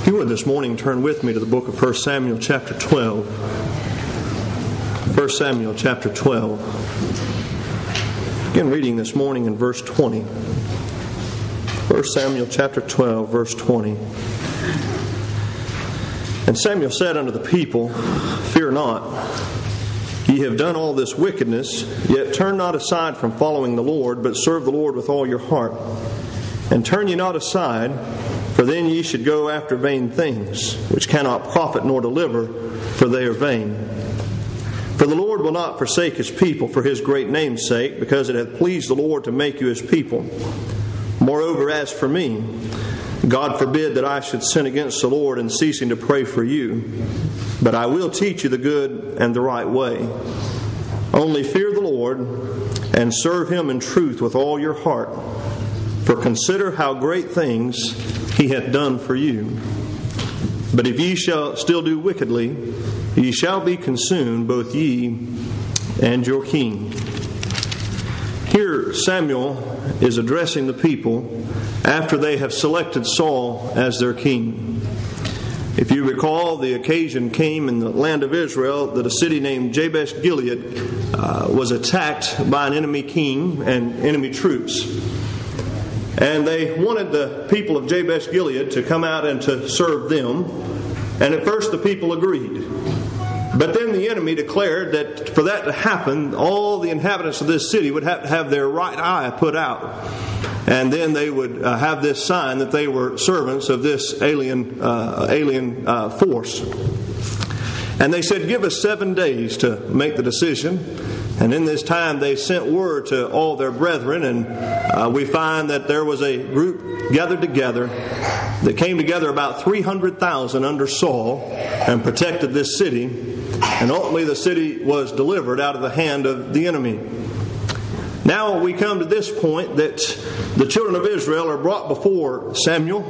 If you would this morning, turn with me to the book of 1 Samuel chapter 12. 1 Samuel chapter 12. Again, reading this morning in verse 20. 1 Samuel chapter 12, verse 20. And Samuel said unto the people, Fear not. Ye have done all this wickedness, yet turn not aside from following the Lord, but serve the Lord with all your heart. And turn ye not aside, for then ye should go after vain things, which cannot profit nor deliver, for they are vain. For the Lord will not forsake His people for His great name's sake, because it hath pleased the Lord to make you His people. Moreover, as for me, God forbid that I should sin against the Lord in ceasing to pray for you. But I will teach you the good and the right way. Only fear the Lord and serve Him in truth with all your heart. For consider how great things He hath done for you. But if ye shall still do wickedly, ye shall be consumed, both ye and your king. Here Samuel is addressing the people after they have selected Saul as their king. If you recall, the occasion came in the land of Israel that a city named Jabesh Gilead was attacked by an enemy king and enemy troops. And they wanted the people of Jabesh Gilead to come out and to serve them. And at first the people agreed. But then the enemy declared that for that to happen, all the inhabitants of this city would have to have their right eye put out. And then they would have this sign that they were servants of this alien force. And they said, give us 7 days to make the decision. And in this time they sent word to all their brethren. And we find that there was a group gathered together that came together, about 300,000 under Saul, and protected this city. And ultimately the city was delivered out of the hand of the enemy. Now we come to this point that the children of Israel are brought before Samuel,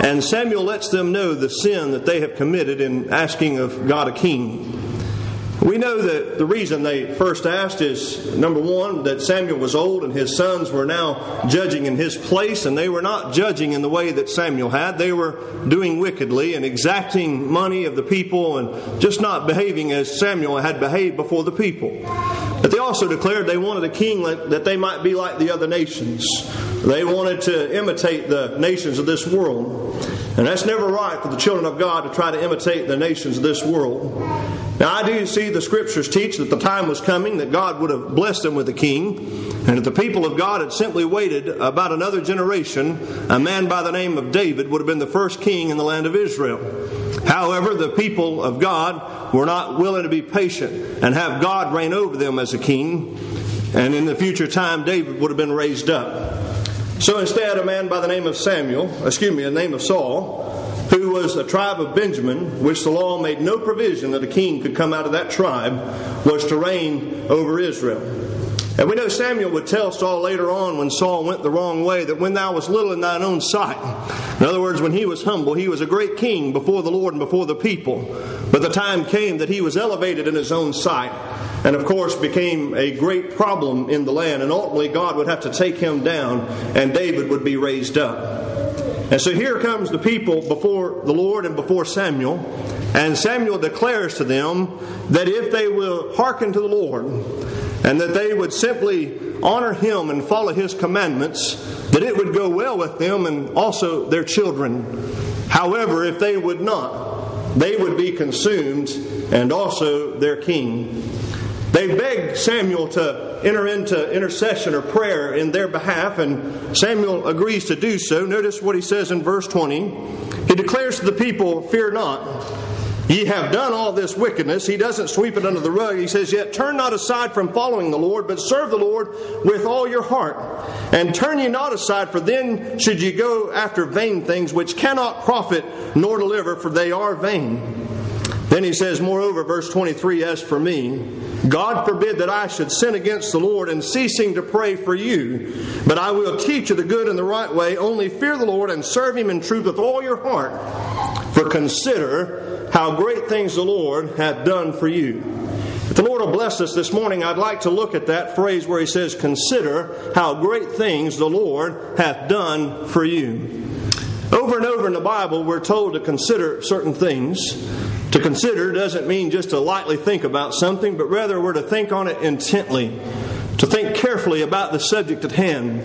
and Samuel lets them know the sin that they have committed in asking of God a king. We know that the reason they first asked is, number one, that Samuel was old and his sons were now judging in his place, and they were not judging in the way that Samuel had. They were doing wickedly and exacting money of the people and just not behaving as Samuel had behaved before the people. But they also declared they wanted a king that they might be like the other nations. They wanted to imitate the nations of this world. And that's never right for the children of God to try to imitate the nations of this world. Now I do see the Scriptures teach that the time was coming that God would have blessed them with a king. And if the people of God had simply waited about another generation, a man by the name of David would have been the first king in the land of Israel. However, the people of God were not willing to be patient and have God reign over them as a king. And in the future time, David would have been raised up. So instead, a man by the name of Saul, who was a tribe of Benjamin, which the law made no provision that a king could come out of that tribe, was to reign over Israel. And we know Samuel would tell Saul later on when Saul went the wrong way that when thou wast little in thine own sight, in other words, when he was humble, he was a great king before the Lord and before the people. But the time came that he was elevated in his own sight and, of course, became a great problem in the land. And ultimately, God would have to take him down and David would be raised up. And so here comes the people before the Lord and before Samuel. And Samuel declares to them that if they will hearken to the Lord, and that they would simply honor Him and follow His commandments, that it would go well with them and also their children. However, if they would not, they would be consumed and also their king. They begged Samuel to enter into intercession or prayer in their behalf, and Samuel agrees to do so. Notice what he says in verse 20. He declares to the people, Fear not. Ye have done all this wickedness. He doesn't sweep it under the rug. He says, Yet turn not aside from following the Lord, but serve the Lord with all your heart. And turn ye not aside, for then should ye go after vain things, which cannot profit nor deliver, for they are vain. Then he says, moreover, verse 23, As for me, God forbid that I should sin against the Lord in ceasing to pray for you, but I will teach you the good and the right way. Only fear the Lord and serve Him in truth with all your heart. For consider how great things the Lord hath done for you. If the Lord will bless us this morning, I'd like to look at that phrase where He says, Consider how great things the Lord hath done for you. Over and over in the Bible, we're told to consider certain things. To consider doesn't mean just to lightly think about something, but rather we're to think on it intently, to think carefully about the subject at hand.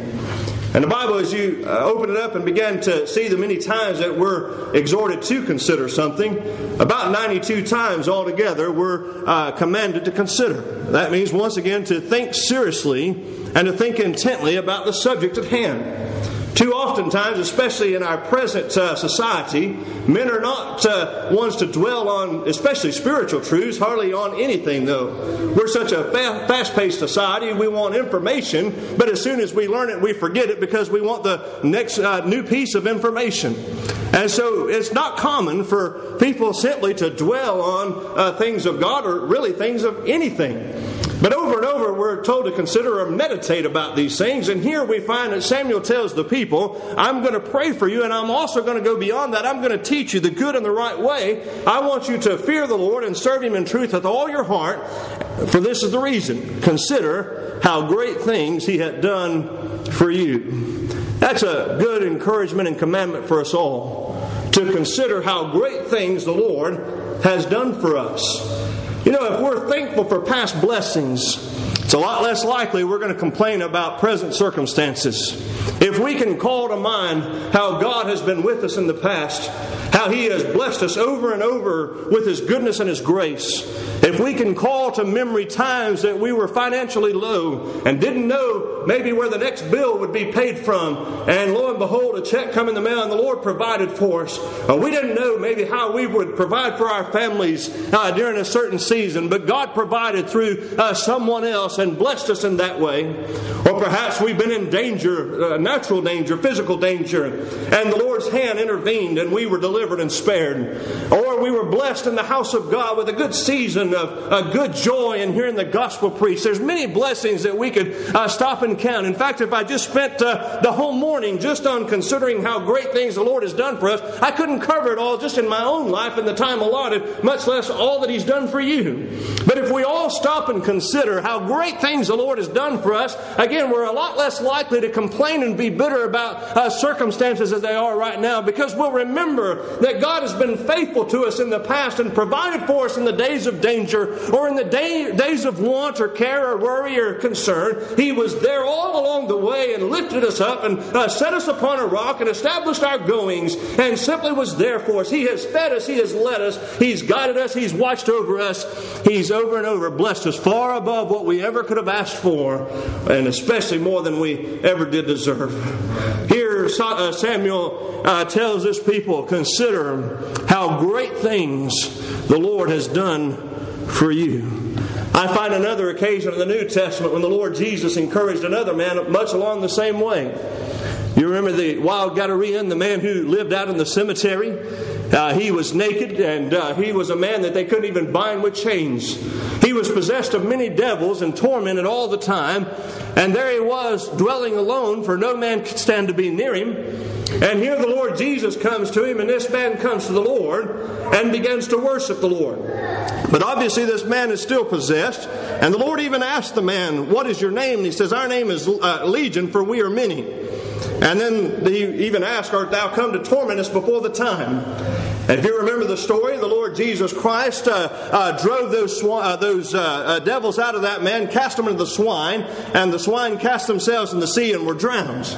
And the Bible, as you open it up and begin to see the many times that we're exhorted to consider something, about 92 times altogether we're commanded to consider. That means, once again, to think seriously and to think intently about the subject at hand. Too often times, especially in our present society, men are not ones to dwell on, especially spiritual truths, hardly on anything, though. We're such a fast-paced society, we want information, but as soon as we learn it, we forget it because we want the next new piece of information. And so it's not common for people simply to dwell on things of God or really things of anything. But over and over we're told to consider or meditate about these things. And here we find that Samuel tells the people, I'm going to pray for you, and I'm also going to go beyond that. I'm going to teach you the good and the right way. I want you to fear the Lord and serve Him in truth with all your heart. For this is the reason. Consider how great things He hath done for you. That's a good encouragement and commandment for us all. To consider how great things the Lord has done for us. You know, if we're thankful for past blessings, it's a lot less likely we're going to complain about present circumstances. If we can call to mind how God has been with us in the past, how He has blessed us over and over with His goodness and His grace, if we can call to memory times that we were financially low and didn't know maybe where the next bill would be paid from, and lo and behold, a check come in the mail and the Lord provided for us, or we didn't know maybe how we would provide for our families during a certain season, but God provided through someone else and blessed us in that way. Or perhaps we've been in danger, natural danger, physical danger, and the Lord's hand intervened and we were delivered and spared. Or we were blessed in the house of God with a good season of good joy in hearing the gospel preached. There's many blessings that we could stop and count. In fact, if I just spent the whole morning just on considering how great things the Lord has done for us, I couldn't cover it all just in my own life in the time allotted, much less all that He's done for you. But if we all stop and consider how great things the Lord has done for us, again, we're a lot less likely to complain and be bitter about circumstances as they are right now, because we'll remember that God has been faithful to us in the past and provided for us in the days of danger or in the days of want or care or worry or concern. He was there all along the way and lifted us up and set us upon a rock and established our goings and simply was there for us. He has fed us. He has led us. He's guided us. He's watched over us. He's over and over blessed us far above what we ever could have asked for, and especially more than we ever did deserve. Here Samuel tells his people, consider how great things the Lord has done for you. I find another occasion in the New Testament when the Lord Jesus encouraged another man much along the same way. You remember the wild Gadarene, the man who lived out in the cemetery? He was naked, and he was a man that they couldn't even bind with chains. He was possessed of many devils and tormented all the time. And there he was, dwelling alone, for no man could stand to be near him. And here the Lord Jesus comes to him, and this man comes to the Lord and begins to worship the Lord. But obviously this man is still possessed. And the Lord even asked the man, what is your name? And he says, our name is Legion, for we are many. And then he even asked, art thou come to torment us before the time? And if you remember the story, the Lord Jesus Christ drove those devils out of that man, cast them into the swine, and the swine cast themselves in the sea and were drowned.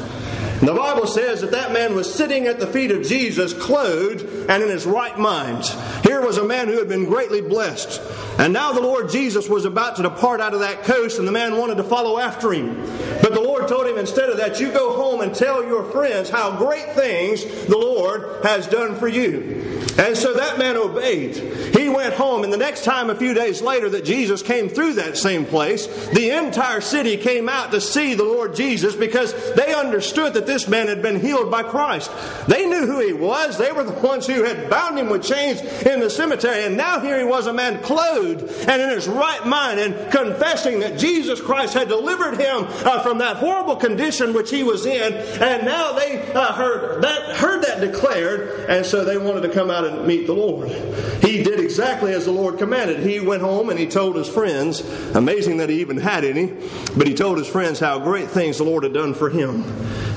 And the Bible says that that man was sitting at the feet of Jesus, clothed and in his right mind. Here was a man who had been greatly blessed. And now the Lord Jesus was about to depart out of that coast, and the man wanted to follow after him. But the Lord told him, instead of that, you go home and tell your friends how great things the Lord has done for you. And so that man obeyed. He went home, and the next time, a few days later, that Jesus came through that same place, the entire city came out to see the Lord Jesus, because they understood that this man had been healed by Christ. They knew who he was. They were the ones who had bound him with chains in the cemetery. And now here he was, a man clothed and in his right mind, and confessing that Jesus Christ had delivered him from that horrible condition which he was in. And now they heard that declared, and so they wanted to come out out and meet the Lord. He did exactly as the Lord commanded. He went home and he told his friends, amazing that he even had any, but he told his friends how great things the Lord had done for him.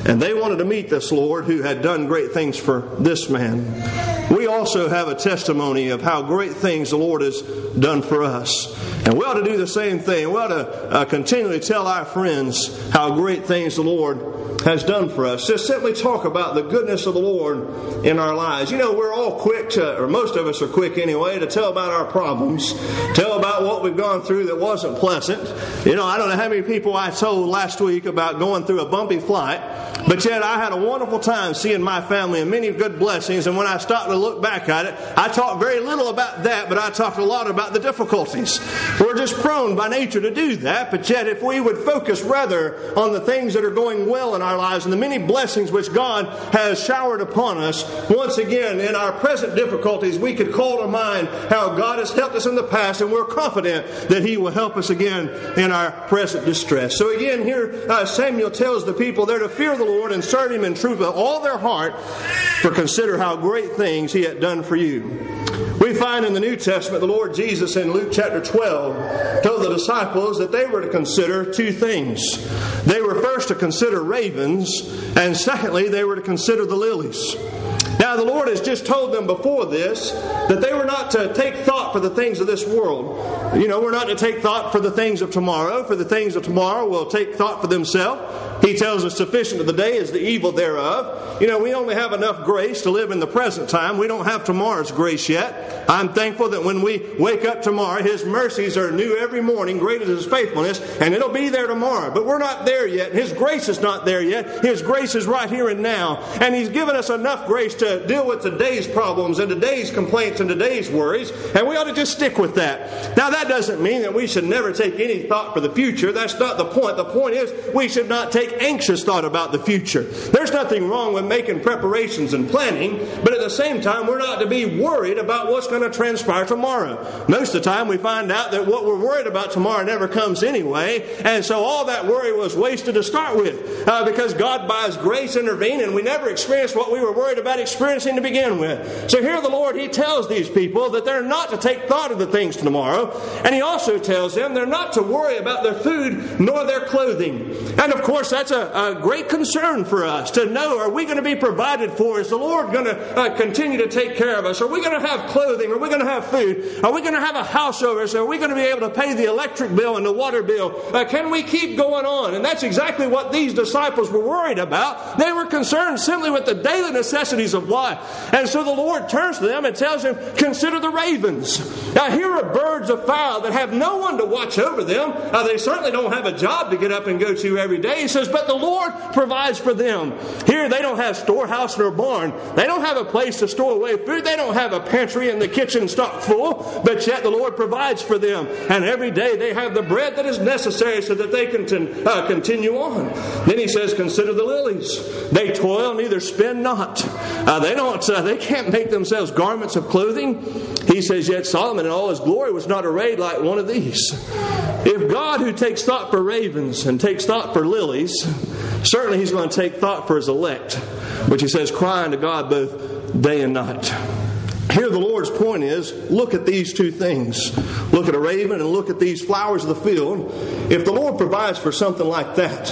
And they wanted to meet this Lord who had done great things for this man. We also have a testimony of how great things the Lord has done for us. And we ought to do the same thing. We ought to continually tell our friends how great things the Lord has done for us. Just simply talk about the goodness of the Lord in our lives. You know, we're all quick to, or most of us are quick anyway, to tell about our problems, tell about what we've gone through that wasn't pleasant. You know, I don't know how many people I told last week about going through a bumpy flight, but yet I had a wonderful time seeing my family and many good blessings. And when I stopped to look back at it, I talked very little about that, but I talked a lot about the difficulties. We're just prone by nature to do that, but yet if we would focus rather on the things that are going well in our lives and the many blessings which God has showered upon us, once again in our present difficulties we could call to mind how God has helped us in the past, and we're confident that He will help us again in our present distress. So again here Samuel tells the people there to fear the Lord and serve Him in truth with all their heart, for consider how great things He had done for you. We find in the New Testament the Lord Jesus in Luke chapter 12 told the disciples that they were to consider two things. They were first to consider ravens, and secondly they were to consider the lilies. Now the Lord has just told them before this that they were not to take thought for the things of this world. You know, we're not to take thought for the things of tomorrow, for the things of tomorrow will take thought for themselves. He tells us sufficient of the day is the evil thereof. You know, we only have enough grace to live in the present time. We don't have tomorrow's grace yet. I'm thankful that when we wake up tomorrow, His mercies are new every morning, great is His faithfulness, and it'll be there tomorrow. But we're not there yet. His grace is not there yet. His grace is right here and now. And He's given us enough grace to deal with today's problems and today's complaints and today's worries, and we ought to just stick with that. Now that doesn't mean that we should never take any thought for the future. That's not the point. The point is we should not take anxious thought about the future. There's nothing wrong with making preparations and planning, but at the same time we're not to be worried about what's going to transpire tomorrow. Most of the time we find out that what we're worried about tomorrow never comes anyway, and so all that worry was wasted to start with, because God by His grace intervened and we never experienced what we were worried about experiencing to begin with. So here the Lord, He tells these people that they're not to take thought of the things tomorrow, and He also tells them they're not to worry about their food nor their clothing. And of course that's a great concern for us to know, are we going to be provided for? Is the Lord going to continue to take care of us? Are we going to have clothing? Are we going to have food? Are we going to have a house over us? Are we going to be able to pay the electric bill and the water bill? Can we keep going on? And that's exactly what these disciples were worried about. They were concerned simply with the daily necessities of life. And so the Lord turns to them and tells them, consider the ravens. Now here are birds of fowl that have no one to watch over them. They certainly don't have a job to get up and go to every day. He says, but the Lord provides for them. Here they don't have storehouse nor barn. They don't have a place to store away food. They don't have a pantry and the kitchen stocked full, but yet the Lord provides for them. And every day they have the bread that is necessary so that they can continue on. Then He says, consider the lilies. They toil, neither spin not. They can't make themselves garments of clothing. He says, yet Solomon in all his glory was not arrayed like one of these. If God, who takes thought for ravens and takes thought for lilies, certainly He's going to take thought for His elect, which He says, cry unto God both day and night. Here the Lord's point is, look at these two things. Look at a raven and look at these flowers of the field. If the Lord provides for something like that,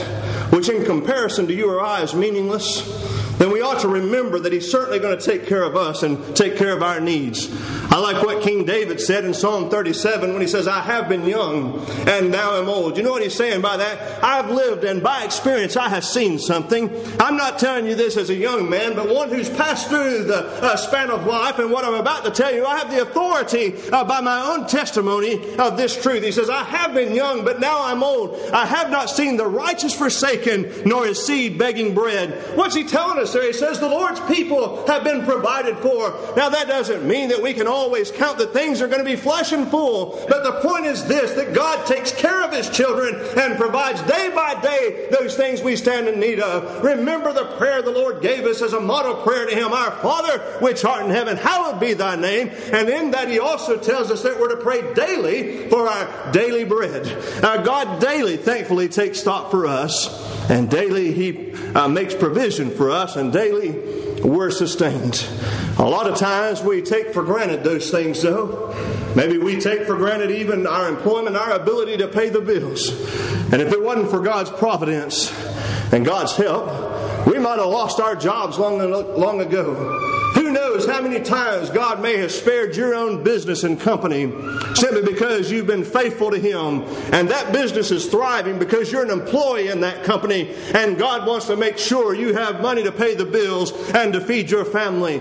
which in comparison to you or I is meaningless, then we ought to remember that He's certainly going to take care of us and take care of our needs. I like what King David said in Psalm 37 when he says, I have been young and now am old. You know what he's saying by that? I've lived and by experience I have seen something. I'm not telling you this as a young man, but one who's passed through the span of life, and what I'm about to tell you, I have the authority by my own testimony of this truth. He says, I have been young, but now I'm old. I have not seen the righteous forsaken, nor his seed begging bread. What's he telling us? He says the Lord's people have been provided for. Now that doesn't mean that we can always count that things are going to be flesh and full, but the point is this, that God takes care of His children and provides day by day those things we stand in need of. Remember the prayer the Lord gave us as a model prayer to Him, our Father which art in heaven, hallowed be Thy name. And in that He also tells us that we're to pray daily for our daily bread. God daily, thankfully, takes thought for us, and daily He makes provision for us, and daily we're sustained. A lot of times we take for granted those things, though. Maybe we take for granted even our employment, our ability to pay the bills. And if it wasn't for God's providence and God's help, we might have lost our jobs long ago. Who knows how many times God may have spared your own business and company simply because you've been faithful to Him, and that business is thriving because you're an employee in that company, and God wants to make sure you have money to pay the bills and to feed your family.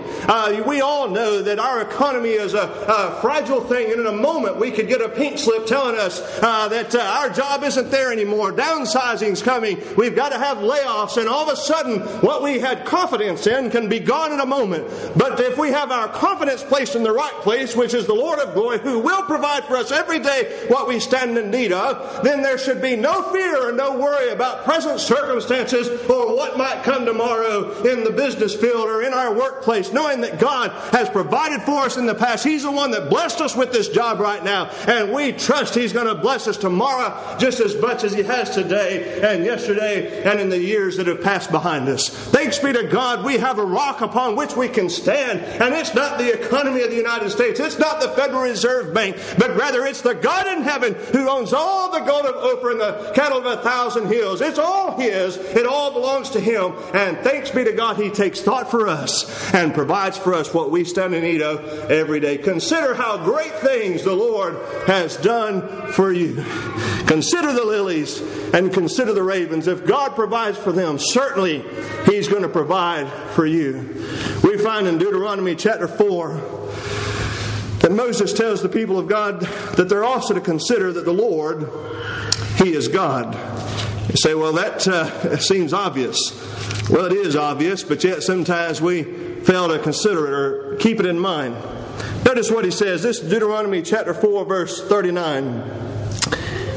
We all know that our economy is a fragile thing, and in a moment we could get a pink slip telling us that our job isn't there anymore, downsizing's coming, we've got to have layoffs, and all of a sudden what we had confidence in can be gone in a moment. But if we have our confidence placed in the right place, which is the Lord of glory, who will provide for us every day what we stand in need of, then there should be no fear or no worry about present circumstances or what might come tomorrow in the business field or in our workplace, knowing that God has provided for us in the past. He's the one that blessed us with this job right now, and we trust He's going to bless us tomorrow just as much as He has today and yesterday and in the years that have passed behind us. Thanks be to God, we have a rock upon which we can stand, and it's not the economy of the United States, it's not the Federal Reserve Bank, but rather it's the God in heaven who owns all the gold of Ophir and the cattle of 1,000 hills. It's all His, it all belongs to Him, and thanks be to God, He takes thought for us and provides for us what we stand in need of every day. Consider how great things the Lord has done for you. Consider the lilies and consider the ravens. If God provides for them, certainly He's going to provide for you. We find in Deuteronomy chapter 4 that Moses tells the people of God that they're also to consider that the Lord, He is God. You say, well, that seems obvious. Well, it is obvious, but yet sometimes we fail to consider it or keep it in mind. Notice what he says. This is Deuteronomy chapter 4, verse 39.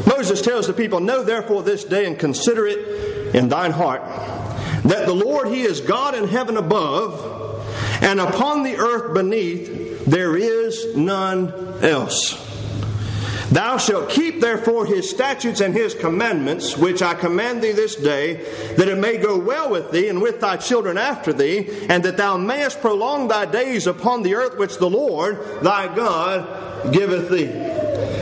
Moses tells the people, know therefore this day and consider it in thine heart, that the Lord, He is God in heaven above, and upon the earth beneath there is none else. Thou shalt keep therefore His statutes and His commandments, which I command thee this day, that it may go well with thee and with thy children after thee, and that thou mayest prolong thy days upon the earth which the Lord thy God giveth thee.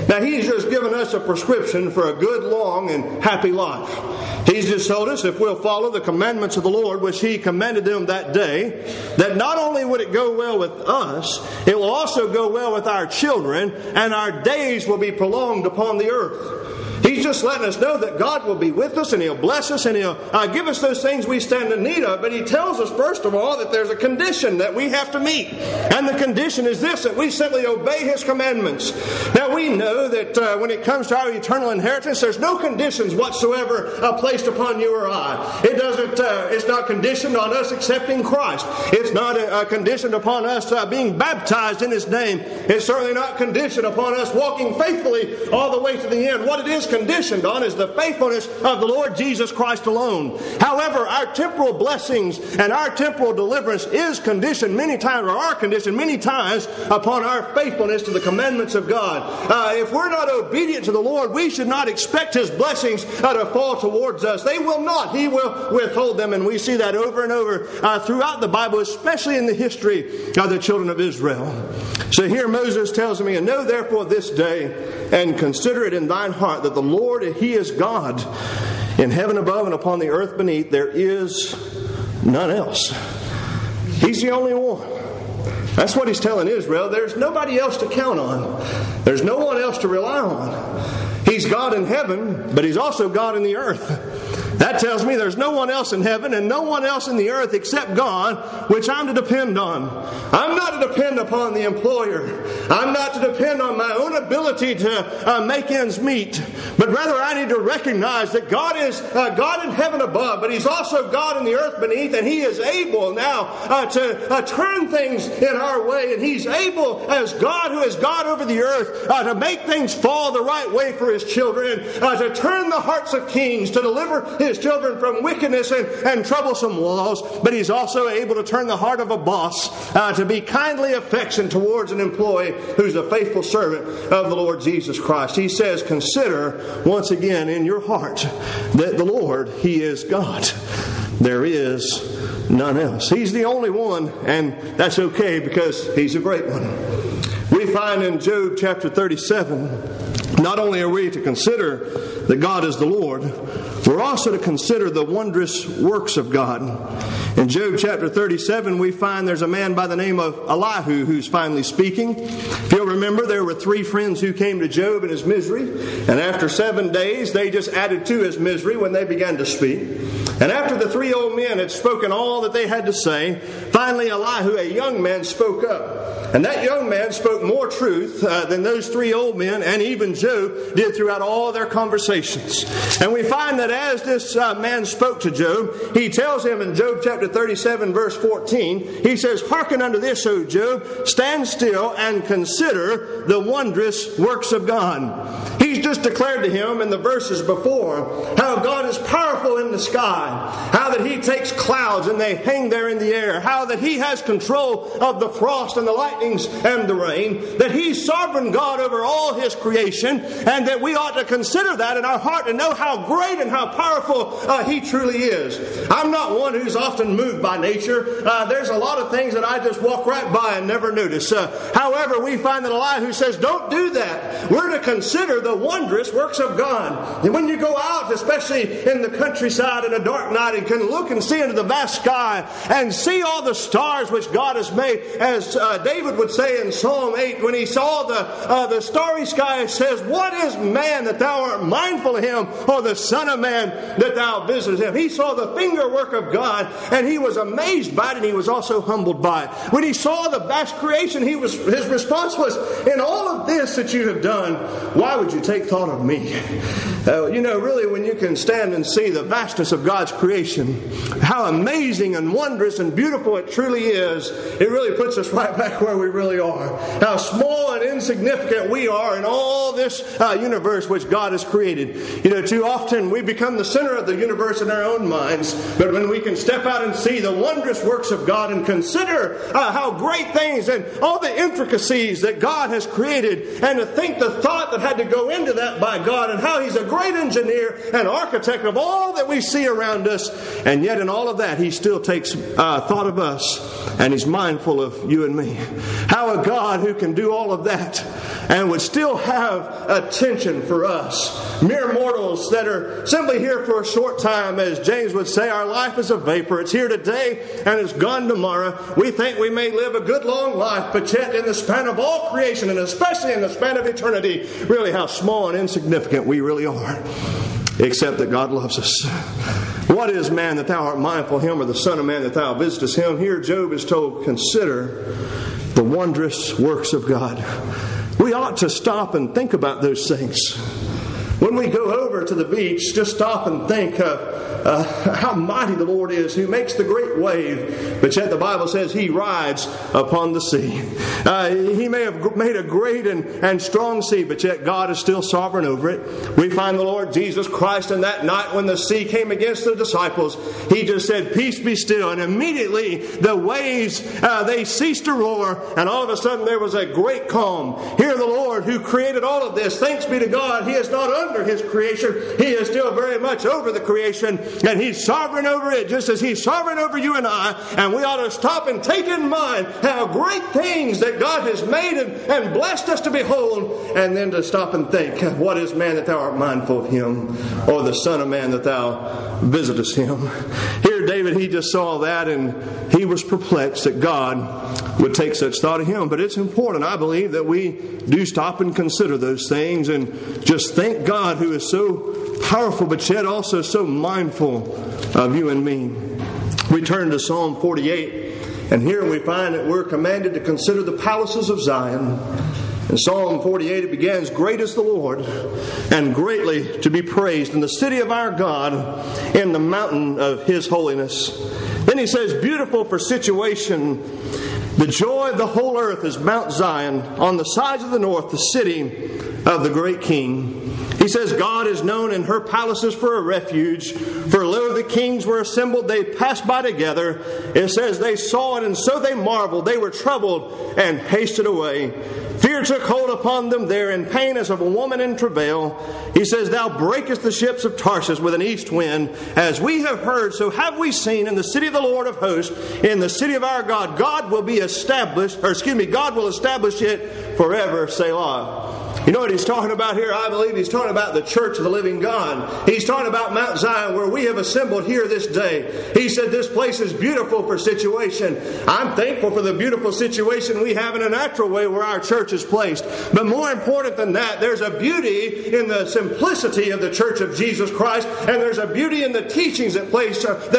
Now, He's just given us a prescription for a good, long, and happy life. He's just told us if we'll follow the commandments of the Lord, which He commanded them that day, that not only would it go well with us, it will also go well with our children, and our days will be prolonged upon the earth. He's just letting us know that God will be with us, and He'll bless us, and He'll give us those things we stand in need of. But He tells us, first of all, that there's a condition that we have to meet. And the condition is this, that we simply obey His commandments. Now, we know that when it comes to our eternal inheritance, there's no conditions whatsoever placed upon you or I. It doesn't. It's not conditioned on us accepting Christ. It's not conditioned upon us being baptized in His name. It's certainly not conditioned upon us walking faithfully all the way to the end. What it is conditioned on is the faithfulness of the Lord Jesus Christ alone. However, our temporal blessings and our temporal deliverance is conditioned many times, or are conditioned many times, upon our faithfulness to the commandments of God. If we're not obedient to the Lord, we should not expect His blessings to fall towards us. They will not. He will withhold them, and we see that over and over throughout the Bible, especially in the history of the children of Israel. So here Moses tells me, and know therefore this day, and consider it in thine heart, that the Lord, He is God. In heaven above and upon the earth beneath, there is none else. He's the only one. That's what He's telling Israel. There's nobody else to count on. There's no one else to rely on. He's God in heaven, but He's also God in the earth. That tells me there's no one else in heaven and no one else in the earth except God, which I'm to depend on. I'm not to depend upon the employer. I'm not to depend on my own ability to make ends meet. But rather, I need to recognize that God is God in heaven above, but He's also God in the earth beneath, and He is able now to turn things in our way. And He's able, as God who is God over the earth, to make things fall the right way for His children, to turn the hearts of kings, to deliver His children from wickedness and troublesome laws. But He's also able to turn the heart of a boss to be kindly affection towards an employee who's a faithful servant of the Lord Jesus Christ. He says, consider once again in your heart that the Lord, He is God. There is none else. He's the only one, and that's okay because he's a great one. We find in Job chapter 37, not only are we to consider that God is the Lord, we're also to consider the wondrous works of God. In Job chapter 37, we find there's a man by the name of Elihu who's finally speaking. If you'll remember, there were three friends who came to Job in his misery. And after 7 days, they just added to his misery when they began to speak. And after the three old men had spoken all that they had to say, finally Elihu, a young man, spoke up. And that young man spoke more truth than those three old men and even Job did throughout all their conversations. And we find that as this man spoke to Job, he tells him in Job chapter 37 verse 14, he says, "Hearken unto this, O Job, stand still and consider the wondrous works of God." He's just declared to him in the verses before how God is powerful in the sky, how that He takes clouds and they hang there in the air, how that He has control of the frost and the lightnings and the rain, that He's sovereign God over all His creation, and that we ought to consider that in our heart and know how great and how powerful He truly is. I'm not one who's often moved by nature. There's a lot of things that I just walk right by and never notice. However, we find that Elihu says, don't do that. We're to consider the wondrous works of God. And when you go out, especially in the countryside in a dark night, and can look and see into the vast sky and see all the stars which God has made, as David would say in Psalm 8, when he saw the starry sky, it says, "What is man that thou art mindful of him, or the son of man that thou visitest him?" He saw the finger work of God, and he was amazed by it, and he was also humbled by it. When he saw the vast creation, his response was, "In all of this that you have done, why would you take thought of me?" Really, when you can stand and see the vastness of God's creation, how amazing and wondrous and beautiful it truly is, it really puts us right back where we really are. How small and insignificant we are in all this universe which God has created. Too often we become the center of the universe in our own minds, but when we can step out and see the wondrous works of God and consider how great things and all the intricacies that God has created, and to think the thought that had to go into that by God, and how He's a great engineer and architect of all that we see around us, and yet in all of that He still takes thought of us, and He's mindful of you and me. How a God who can do all of that and would still have attention for us, mere mortals that are simply here for a short time. As James would say, our life is a vapor. It's here today and it's gone tomorrow. We think we may live a good long life, but yet in the span of all creation, and especially in the span of eternity, really how small and insignificant we really are, except that God loves us. What is man that thou art mindful of him, or the son of man that thou visitest him? Here Job is told, consider the wondrous works of God. We ought to stop and think about those things. When we go over to the beach, just stop and think of how mighty the Lord is, who makes the great wave, but yet the Bible says He rides upon the sea. He may have made a great and strong sea, but yet God is still sovereign over it. We find the Lord Jesus Christ in that night when the sea came against the disciples. He just said, "Peace, be still." And immediately the waves, they ceased to roar, and all of a sudden there was a great calm. Here the Lord, who created all of this, thanks be to God, He is not under His creation. He is still very much over the creation, and He's sovereign over it, just as He's sovereign over you and I. And we ought to stop and take in mind how great things that God has made and blessed us to behold, and then to stop and think, what is man that thou art mindful of him, or the son of man that thou visitest him? Here David, he just saw that, and he was perplexed that God would take such thought of him. But it's important, I believe, that we do stop and consider those things and just thank God, who is so powerful but yet also so mindful of you and me. We turn to Psalm 48, and here we find that we're commanded to consider the palaces of Zion. In Psalm 48 it begins, "Great is the Lord, and greatly to be praised in the city of our God, in the mountain of His holiness." Then he says, "Beautiful for situation, the joy of the whole earth is Mount Zion, on the sides of the north, the city of the great King." He says, God is known in her palaces for a refuge. For lo, the kings were assembled. They passed by together. It says, they saw it, and so they marveled. They were troubled and hasted away. Fear took hold upon them. They're in pain as of a woman in travail. He says, thou breakest the ships of Tarsus with an east wind. As we have heard, so have we seen in the city of the Lord of hosts, in the city of our God. God will be established, God will establish it forever, Selah. You know what he's talking about here? I believe he's talking about the church of the living God. He's talking about Mount Zion, where we have assembled here this day. He said this place is beautiful for situation. I'm thankful for the beautiful situation we have in a natural way where our church is placed. But more important than that, there's a beauty in the simplicity of the church of Jesus Christ, and there's a beauty in the teachings that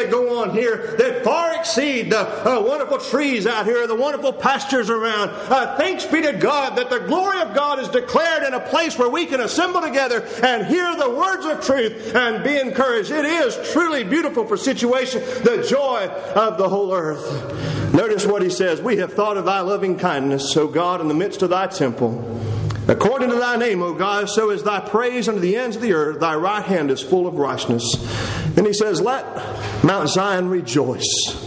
go on here that far exceed the wonderful trees out here, the wonderful pastures around. Thanks be to God that the glory of God is declared in a place where we can assemble together and hear the words of truth and be encouraged. It is truly beautiful for situation, the joy of the whole earth. Notice what he says, we have thought of thy loving kindness, O God, in the midst of thy temple. According to thy name, O God, so is thy praise unto the ends of the earth. Thy right hand is full of righteousness. Then he says, let Mount Zion rejoice.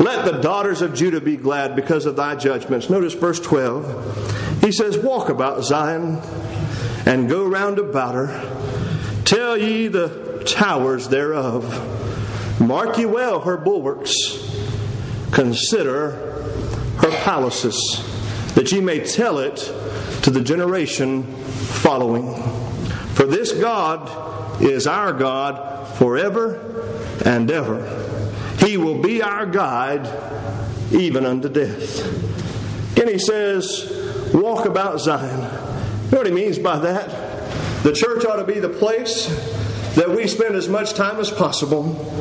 Let the daughters of Judah be glad because of thy judgments. Notice verse 12. He says, walk about Zion and go round about her. Tell ye the towers thereof. Mark ye well her bulwarks. Consider her palaces, that ye may tell it to the generation following. For this God is our God forever and ever. He will be our guide even unto death. And he says, walk about Zion. You know what he means by that? The church ought to be the place that we spend as much time as possible.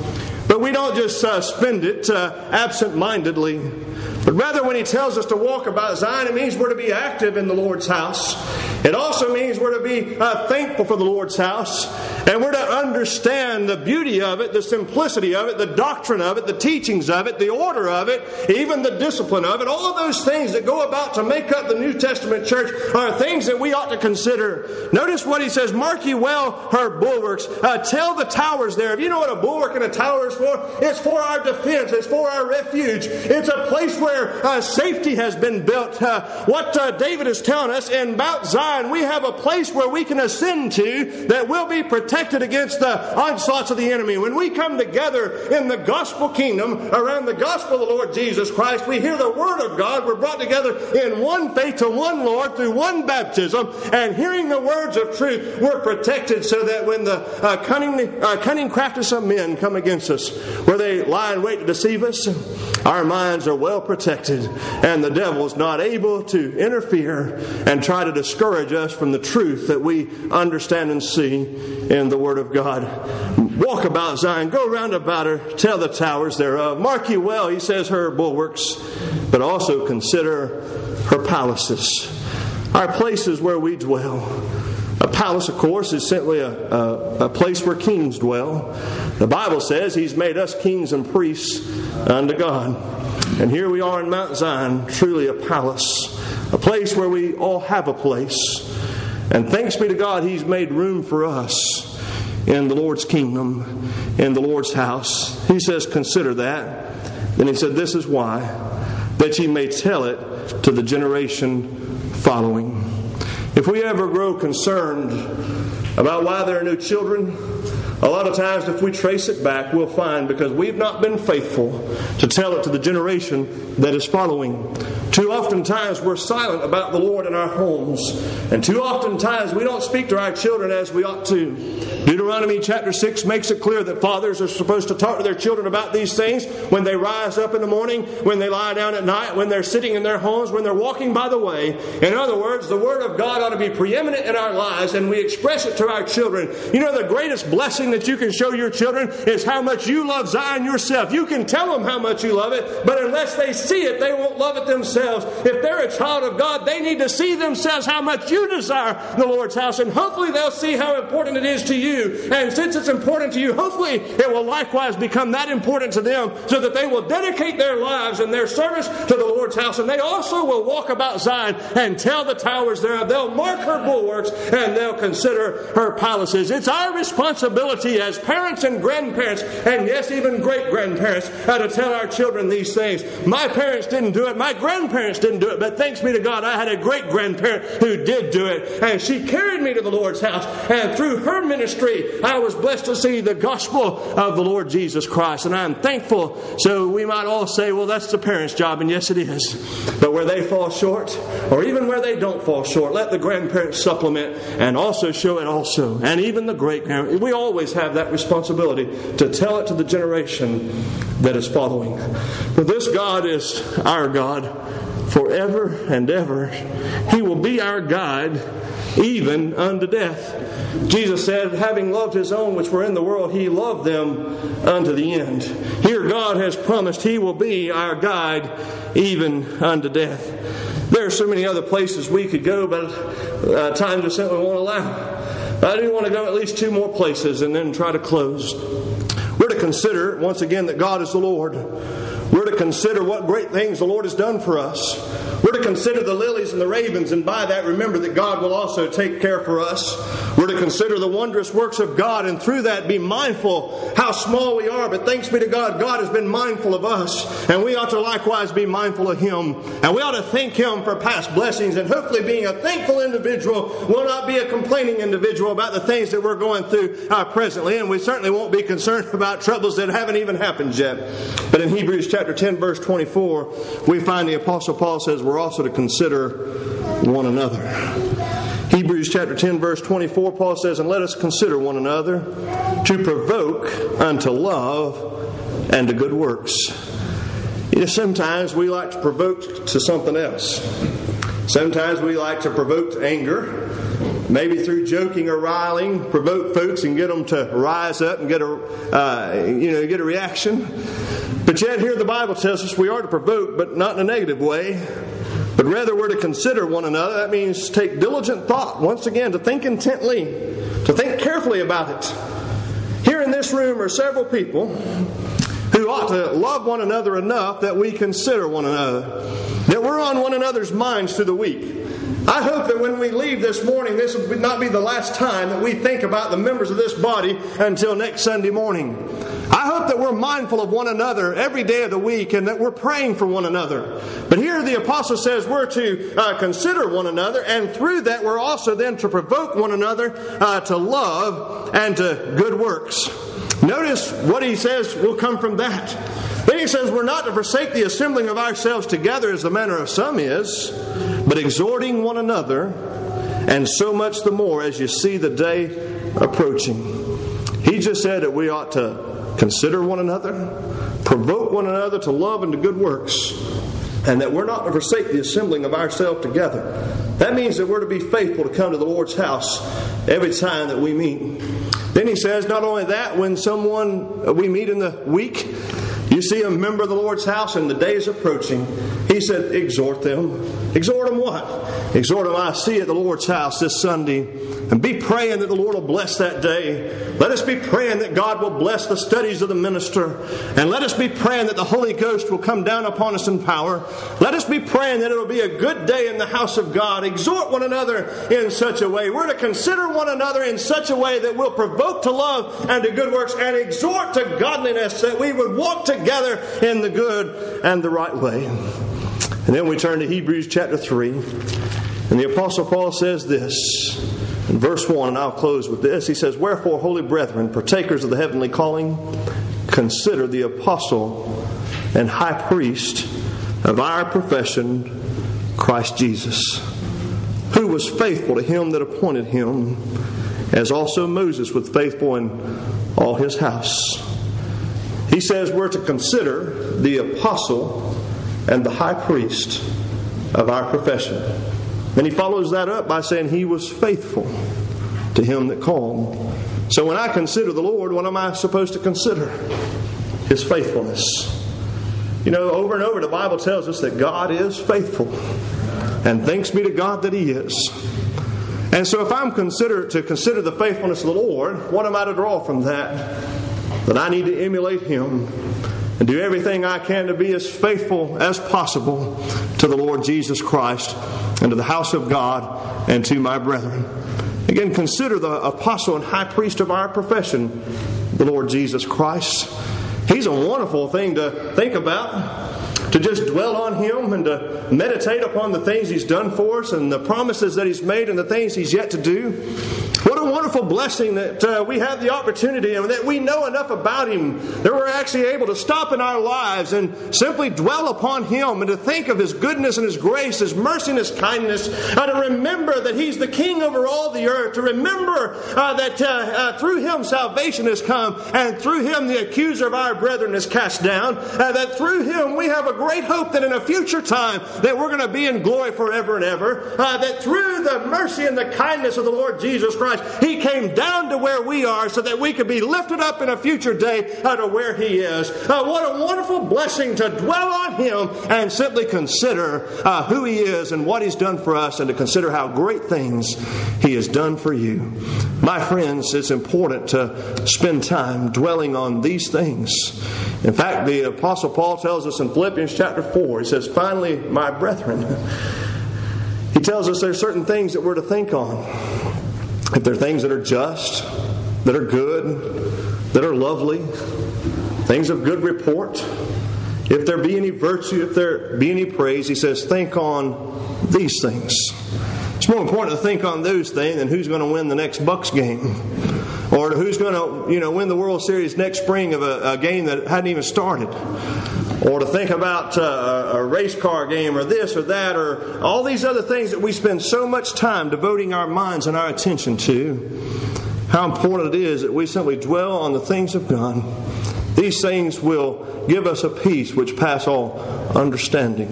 But we don't just spend it absent-mindedly. But rather, when he tells us to walk about Zion, it means we're to be active in the Lord's house. It also means we're to be thankful for the Lord's house. And we're to understand the beauty of it, the simplicity of it, the doctrine of it, the teachings of it, the order of it, even the discipline of it. All of those things that go about to make up the New Testament church are things that we ought to consider. Notice what he says, mark ye well her bulwarks. Tell the towers there. If you know what a bulwark and a tower is for, it's for our defense. It's for our refuge. It's a place where safety has been built. What David is telling us in Mount Zion, we have a place where we can ascend to that will be protected against the onslaughts of the enemy. When we come together in the gospel kingdom, around the gospel of the Lord Jesus Christ, we hear the word of God. We're brought together in one faith to one Lord through one baptism, and hearing the words of truth, we're protected so that when the cunning craftiness of men come against us, where they lie in wait to deceive us, our minds are well protected, and the devil is not able to interfere and try to discourage us from the truth that we understand and see in the Word of God. Walk about Zion, go round about her, tell the towers thereof. Mark ye well, he says, her bulwarks, but also consider her palaces. Our places where we dwell. A palace, of course, is simply a place where kings dwell. The Bible says he's made us kings and priests unto God. And here we are in Mount Zion, truly a palace, a place where we all have a place. And thanks be to God, he's made room for us in the Lord's kingdom, in the Lord's house. He says, consider that. Then he said, this is why, that ye may tell it to the generation following. If we ever grow concerned about why there are no children, a lot of times if we trace it back, we'll find because we've not been faithful to tell it to the generation that is following. Too often times we're silent about the Lord in our homes. And too often times we don't speak to our children as we ought to. Deuteronomy chapter 6 makes it clear that fathers are supposed to talk to their children about these things when they rise up in the morning, when they lie down at night, when they're sitting in their homes, when they're walking by the way. In other words, the Word of God ought to be preeminent in our lives, and we express it to our children. You know, the greatest blessing thing that you can show your children is how much you love Zion yourself. You can tell them how much you love it, but unless they see it, they won't love it themselves. If they're a child of God, they need to see themselves how much you desire the Lord's house, and hopefully they'll see how important it is to you. And since it's important to you, hopefully it will likewise become that important to them so that they will dedicate their lives and their service to the Lord's house, and they also will walk about Zion and tell the towers thereof. They'll mark her bulwarks and they'll consider her palaces. It's our responsibility as parents and grandparents, and yes, even great-grandparents, to tell our children these things. My parents didn't do it. My grandparents didn't do it. But thanks be to God, I had a great-grandparent who did do it. And she carried me to the Lord's house. And through her ministry, I was blessed to see the gospel of the Lord Jesus Christ. And I'm thankful. So we might all say, well, that's the parents' job. And yes, it is. But where they fall short, or even where they don't fall short, let the grandparents supplement and also show it also. And even the great-grandparents. We always have that responsibility to tell it to the generation that is following. For this God is our God forever and ever. He will be our guide even unto death. Jesus said, having loved His own which were in the world, He loved them unto the end. Here God has promised He will be our guide even unto death. There are so many other places we could go, but time just simply won't allow. But I do want to go at least two more places and then try to close. We're to consider, once again, that God is the Lord. We're to consider what great things the Lord has done for us. We're to consider the lilies and the ravens, and by that remember that God will also take care for us. We're to consider the wondrous works of God, and through that be mindful how small we are. But thanks be to God, God has been mindful of us, and we ought to likewise be mindful of Him. And we ought to thank Him for past blessings, and hopefully being a thankful individual will not be a complaining individual about the things that we're going through presently, and we certainly won't be concerned about troubles that haven't even happened yet. But in Hebrews chapter 10, verse 24, we find the Apostle Paul says we're also to consider one another. Hebrews chapter 10, verse 24, Paul says, and let us consider one another to provoke unto love and to good works. You know, sometimes we like to provoke to something else. Sometimes we like to provoke to anger. Maybe through joking or riling, provoke folks and get them to rise up and get a reaction. But yet here the Bible tells us we are to provoke, but not in a negative way. But rather we're to consider one another. That means take diligent thought, once again, to think intently, to think carefully about it. Here in this room are several people who ought to love one another enough that we consider one another, that we're on one another's minds through the week. I hope that when we leave this morning, this will not be the last time that we think about the members of this body until next Sunday morning. I hope that we're mindful of one another every day of the week and that we're praying for one another. But here the apostle says we're to consider one another, and through that we're also then to provoke one another to love and to good works. Notice what he says will come from that. Then he says we're not to forsake the assembling of ourselves together as the manner of some is, but exhorting one another, and so much the more as you see the day approaching. He just said that we ought to consider one another, provoke one another to love and to good works, and that we're not to forsake the assembling of ourselves together. That means that we're to be faithful to come to the Lord's house every time that we meet. Then he says, not only that, when someone we meet in the week, you see a member of the Lord's house and the day is approaching, he said, exhort them. Exhort them what? Exhort them, I see, at the Lord's house this Sunday. And be praying that the Lord will bless that day. Let us be praying that God will bless the studies of the minister. And let us be praying that the Holy Ghost will come down upon us in power. Let us be praying that it will be a good day in the house of God. Exhort one another in such a way. We're to consider one another in such a way that will provoke to love and to good works, and exhort to godliness, that we would walk together in the good and the right way. And then we turn to Hebrews chapter 3, and the Apostle Paul says this in verse 1, and I'll close with this. He says, wherefore, holy brethren, partakers of the heavenly calling, consider the apostle and high priest of our profession, Christ Jesus, who was faithful to him that appointed him, as also Moses was faithful in all his house. He says we're to consider the apostle and the high priest of our profession. Then he follows that up by saying he was faithful to him that called. So when I consider the Lord, what am I supposed to consider? His faithfulness. You know, over and over the Bible tells us that God is faithful. And thanks be to God that He is. And so if I'm to consider the faithfulness of the Lord, what am I to draw from that? That I need to emulate Him and do everything I can to be as faithful as possible to the Lord Jesus Christ and to the house of God and to my brethren. Again, consider the apostle and high priest of our profession, the Lord Jesus Christ. He's a wonderful thing to think about, to just dwell on Him and to meditate upon the things He's done for us and the promises that He's made and the things He's yet to do. What a wonderful blessing that we have the opportunity and that we know enough about Him that we're actually able to stop in our lives and simply dwell upon Him and to think of His goodness and His grace, His mercy and His kindness, and to remember that He's the King over all the earth, to remember that through Him salvation has come and through Him the accuser of our brethren is cast down, that through Him we have a great hope that in a future time that we're going to be in glory forever and ever, that through the mercy and the kindness of the Lord Jesus Christ, He came down to where we are so that we could be lifted up in a future day to where He is. What a wonderful blessing to dwell on Him and simply consider who He is and what He's done for us and to consider how great things He has done for you. My friends, it's important to spend time dwelling on these things. In fact, the Apostle Paul tells us in Philippians chapter 4, he says, "Finally, my brethren," he tells us there's certain things that we're to think on. If there are things that are just, that are good, that are lovely, things of good report, if there be any virtue, if there be any praise, he says, think on these things. It's more important to think on those things than who's going to win the next Bucs game or who's going to win the World Series next spring of a game that hadn't even started. Or to think about a race car game or this or that or all these other things that we spend so much time devoting our minds and our attention to. How important it is that we simply dwell on the things of God. These things will give us a peace which passes all understanding.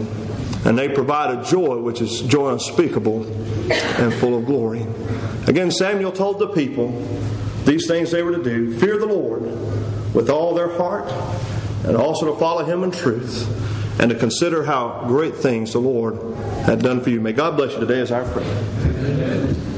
And they provide a joy which is joy unspeakable and full of glory. Again, Samuel told the people these things they were to do. Fear the Lord with all their heart, and also to follow Him in truth, and to consider how great things the Lord had done for you. May God bless you today as our friend. Amen.